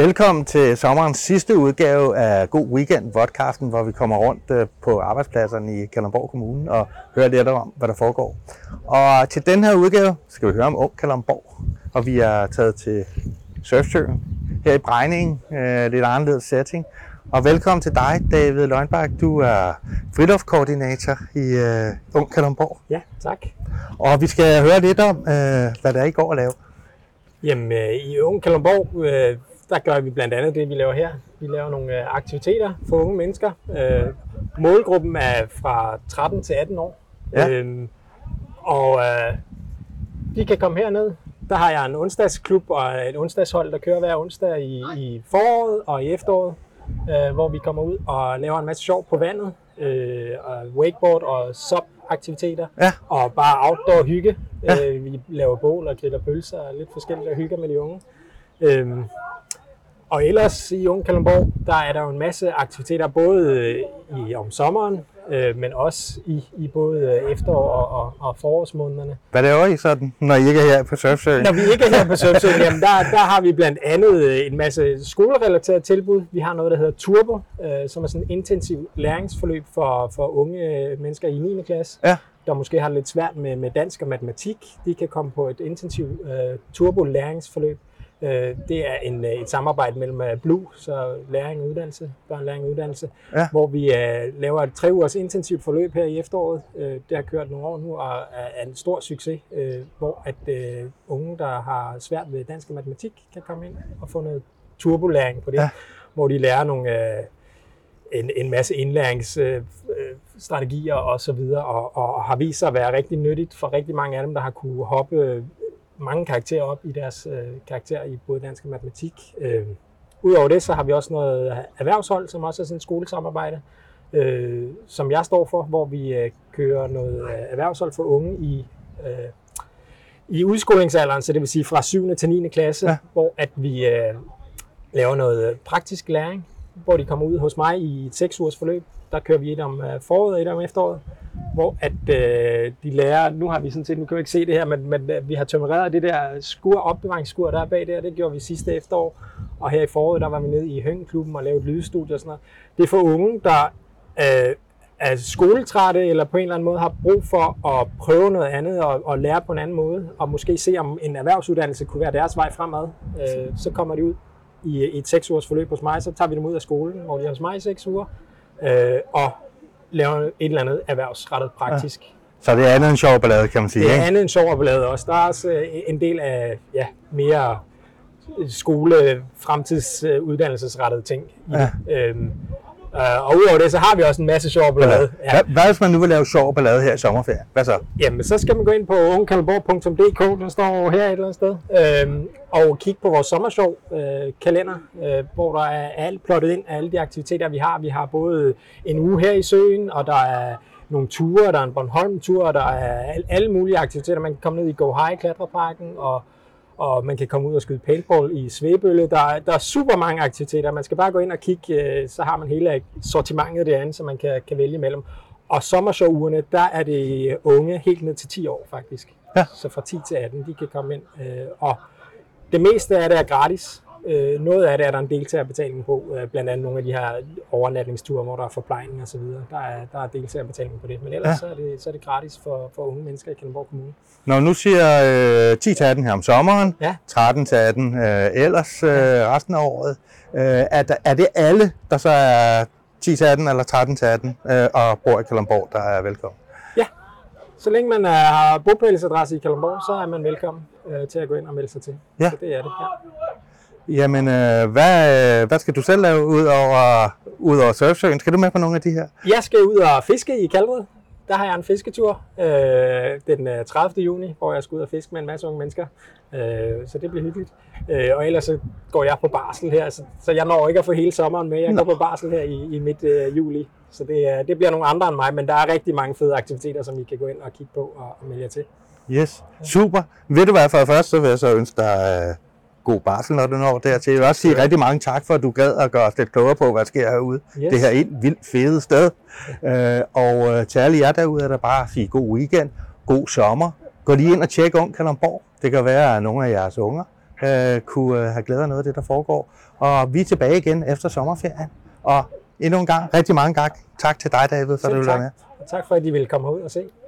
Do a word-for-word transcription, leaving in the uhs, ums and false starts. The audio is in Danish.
Velkommen til sommerens sidste udgave af Go' Weekend podcasten, hvor vi kommer rundt på arbejdspladserne i Kalundborg Kommune og hører lidt om, hvad der foregår. Og til den her udgave skal vi høre om Ung Kalundborg, og vi er taget til Surfsøen her i Bregninge, lidt anderledes setting. Og velkommen til dig, David Leunbach. Du er friluftskoordinator i øh, Ung Kalundborg. Ja, tak. Og vi skal høre lidt om, øh, hvad der er, I går at lave. Jamen, øh, i Ung Kalundborg, øh, der gør vi blandt andet det, vi laver her. Vi laver nogle øh, aktiviteter for unge mennesker. Øh, målgruppen er fra tretten til atten år. Ja. Øh, og øh, de kan komme herned. Der har jeg en onsdagsklub og et onsdagshold, der kører hver onsdag i, i foråret og i efteråret. Øh, hvor vi kommer ud og laver en masse sjov på vandet, øh, og wakeboard og sub-aktiviteter, ja. Og bare outdoor hygge. Ja. Øh, vi laver bål og griller pølser og lidt forskellige hygger med de unge. Øh, og ellers i Ung Kalundborg, der er der jo en masse aktiviteter, både i, om sommeren, øh, men også i, i både efterår og, og, og forårsmånederne. Hvad laver I sådan, når I ikke er her på Surfsøen? Når vi ikke er her på Surfsøen, jamen der, der har vi blandt andet en masse skolerelaterede tilbud. Vi har noget, der hedder Turbo, øh, som er sådan et intensivt læringsforløb for, for unge mennesker i niende klasse, ja. Der måske har lidt svært med, med dansk og matematik. De kan komme på et intensivt øh, turbo-læringsforløb. Det er en, et samarbejde mellem Blue, så læring og uddannelse, børn, læring og uddannelse, ja. Hvor vi uh, laver et tre ugers intensivt forløb her i efteråret. Uh, det har kørt nogle år nu og er en stor succes, uh, hvor at uh, unge, der har svært ved dansk og matematik, kan komme ind og få noget turbolæring på det, ja. Hvor de lærer nogle, uh, en, en masse indlæringsstrategier uh, og så videre, og, og har vist sig at være rigtig nyttigt for rigtig mange af dem, der har kunne hoppe mange karakterer op i deres øh, karakterer i både dansk og matematik. Øh, Udover det, så har vi også noget erhvervshold, som også er sådan et skolesamarbejde, øh, som jeg står for, hvor vi øh, kører noget øh, erhvervshold for unge i, øh, i udskolingsalderen, så det vil sige fra syvende til niende klasse, ja. Hvor at vi øh, laver noget praktisk læring, hvor de kommer ud hos mig i et seks ugers forløb. Der kører vi et om foråret og et om efteråret, hvor at øh, de lærer, nu har vi sådan set, nu kan vi ikke se det her, men, men vi har tømmereret det der skur, opbevaringssskur, der er bag der, det gjorde vi sidste efterår, og her i foråret, der var vi nede i Høngeklubben og lavede et lydstudie og sådan noget. Det er for unge, der øh, er skoletrætte eller på en eller anden måde har brug for at prøve noget andet og, og lære på en anden måde, og måske se om en erhvervsuddannelse kunne være deres vej fremad, øh, så kommer de ud i, i et seks ugers forløb hos mig, så tager vi dem ud af skolen, hvor de er hos mig i seks uger, Øh, og lave et eller andet erhvervsrettet praktisk. Ja. Så det er andet en sjov ballade, kan man sige, ikke? Det er andet en sjov ballade også. Der er også en del af ja, mere skole, fremtids-uddannelsesrettede ting. Ja. Øhm, og udover det, så har vi også en masse sjov ballade. Ja. Ja. Hvad hvis man nu vil lave sjov ballade her i sommerferien? Hvad så? Jamen, så skal man gå ind på ung kalundborg punktum d k, der står her et eller andet sted, øhm, og kigge på vores sommersjov-kalender, øh, øh, hvor der er alt plottet ind af alle de aktiviteter, vi har. Vi har både en uge her i søen, og der er nogle ture, der er en Bornholm-tur, og der er alle mulige aktiviteter. Man kan komme ned i Go High, Klatreparken, og og man kan komme ud og skyde paintball i Svæbølle. Der, der er super mange aktiviteter. Man skal bare gå ind og kigge, så har man hele sortimentet derinde, som man kan, kan vælge mellem. Og sommershowugerne, der er det unge helt ned til ti år faktisk. Ja. Så fra ti til atten, de kan komme ind. Og det meste af det er gratis. Noget af det er der en deltagerbetaling på. Blandt andet nogle af de her overnatningsture, hvor der er forplejning og så videre. Der er, der er deltagerbetaling på det. Men ellers ja. så, er det, så er det gratis for, for unge mennesker i Kalundborg Kommune. Når nu siger øh, ti til atten her om sommeren, ja. tretten til atten øh, ellers øh, resten af året. Øh, er, der, er det alle, der så er ti til atten eller tretten til atten øh, og bor i Kalundborg, der er velkommen? Ja, så længe man har bopælsadresse i Kalundborg, så er man velkommen øh, til at gå ind og melde sig til. Ja. Så det er det, ja. Jamen, øh, hvad, øh, hvad skal du selv lave ud over, ud over Surfsøen? Skal du med på nogle af de her? Jeg skal ud og fiske i Kalved. Der har jeg en fisketur øh, den tredivte juni, hvor jeg skal ud og fiske med en masse unge mennesker. Øh, så det bliver hyggeligt. Øh, og ellers så går jeg på barsel her, så, så jeg når ikke at få hele sommeren med. Jeg går Nå. på barsel her i, i midt øh, juli, så det, det bliver nogle andre end mig. Men der er rigtig mange fede aktiviteter, som I kan gå ind og kigge på og, og melde jer til. Yes, super. Ved du hvad, for først så vil jeg så ønske dig Øh god barsel, når du når dertil. Jeg vil også sige ja. Rigtig mange tak for, at du gad at gøre os lidt klogere på, hvad sker herude. Yes. Det her er et vildt fede sted. Ja. Øh, og til alle jer derude er der bare at sige god weekend, god sommer. Gå lige ind og tjek Ung Kalundborg. Det kan være, at nogle af jeres unger øh, kunne øh, have glæde af noget af det, der foregår. Og vi er tilbage igen efter sommerferien. Og endnu en gang, rigtig mange gange, tak til dig, David, for at du var med. Og tak for, at I ville komme ud og se.